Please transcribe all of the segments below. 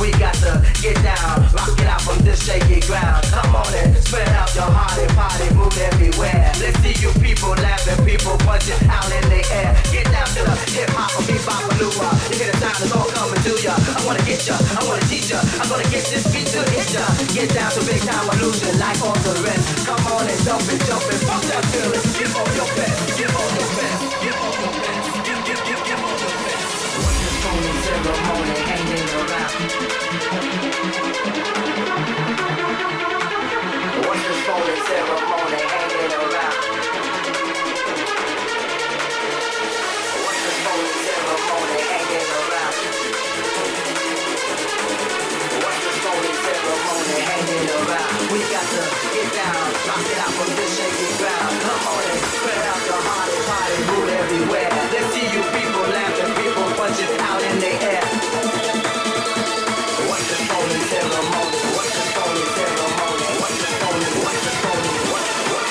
We got to get down, rock it out from this shaky ground. Come on and spread out your heart and party, move everywhere. Let's see you people laughing, people punching out in the air. Get down to the hip-hop or bebop or luau. You hear the sound, it's all coming to ya. I wanna get ya, I wanna teach ya, I'm gonna get this beat to hit ya. Get down to big time illusion like all the rest. Come on and jump and jump and fuck that feeling. Give all your best, give all your best, give all your best, give all your best. What's this phony ceremony hanging around? What's this phony ceremony hanging around? What's this phony ceremony hanging around? What's this phony ceremony hanging around? We got to get down, knock it out from this shaky ground. Come on and spread out your heart and party, move everywhere. Let's see you people laughing, people punching out in the air. What's the phony ceremony? What's the phony ceremony? What's the phony? What's the phony? What's the phony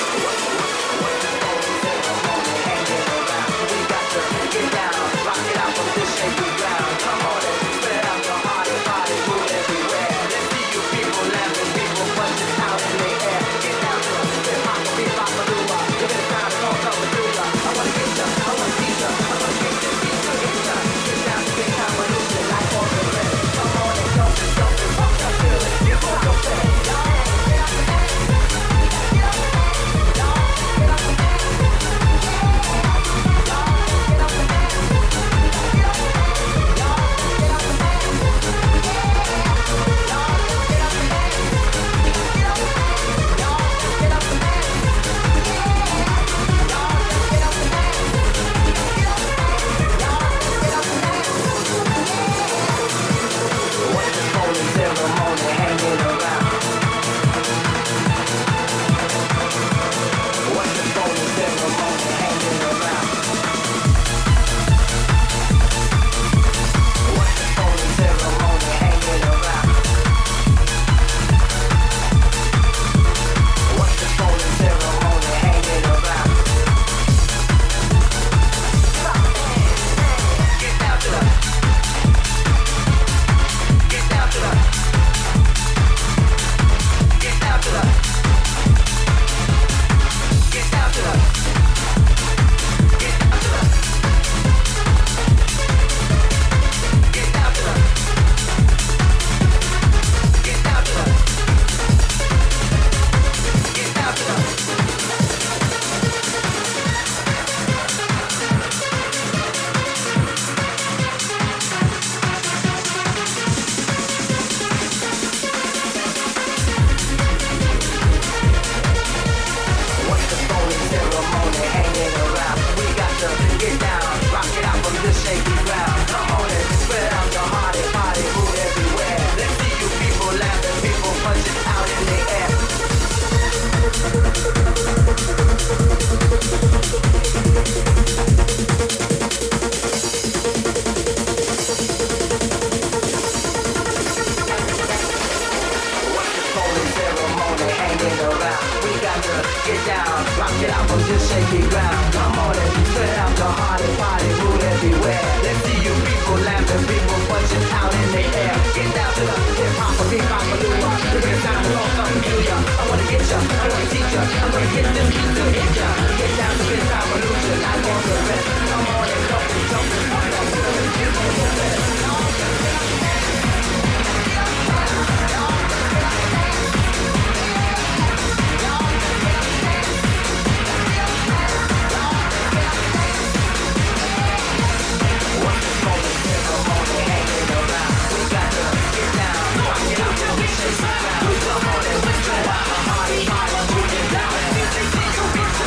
ceremony? Hanging around. We got to get down, rock it out from this shaky ground. Come on and spread out your heart and party, move everywhere. Let's see you people laughing, people punching out in the air. Get down to the hip hop, beat pop, a luau. Look at the crowd, it's all coming through ya. I wanna get ya, I wanna see ya, I wanna get this beat to hit ya. Get down to big time illusion like all the rest. Come on and jump and jump and pop that feeling. Give all your best. Come on and spread out your heart and party, move it down. Let's see you people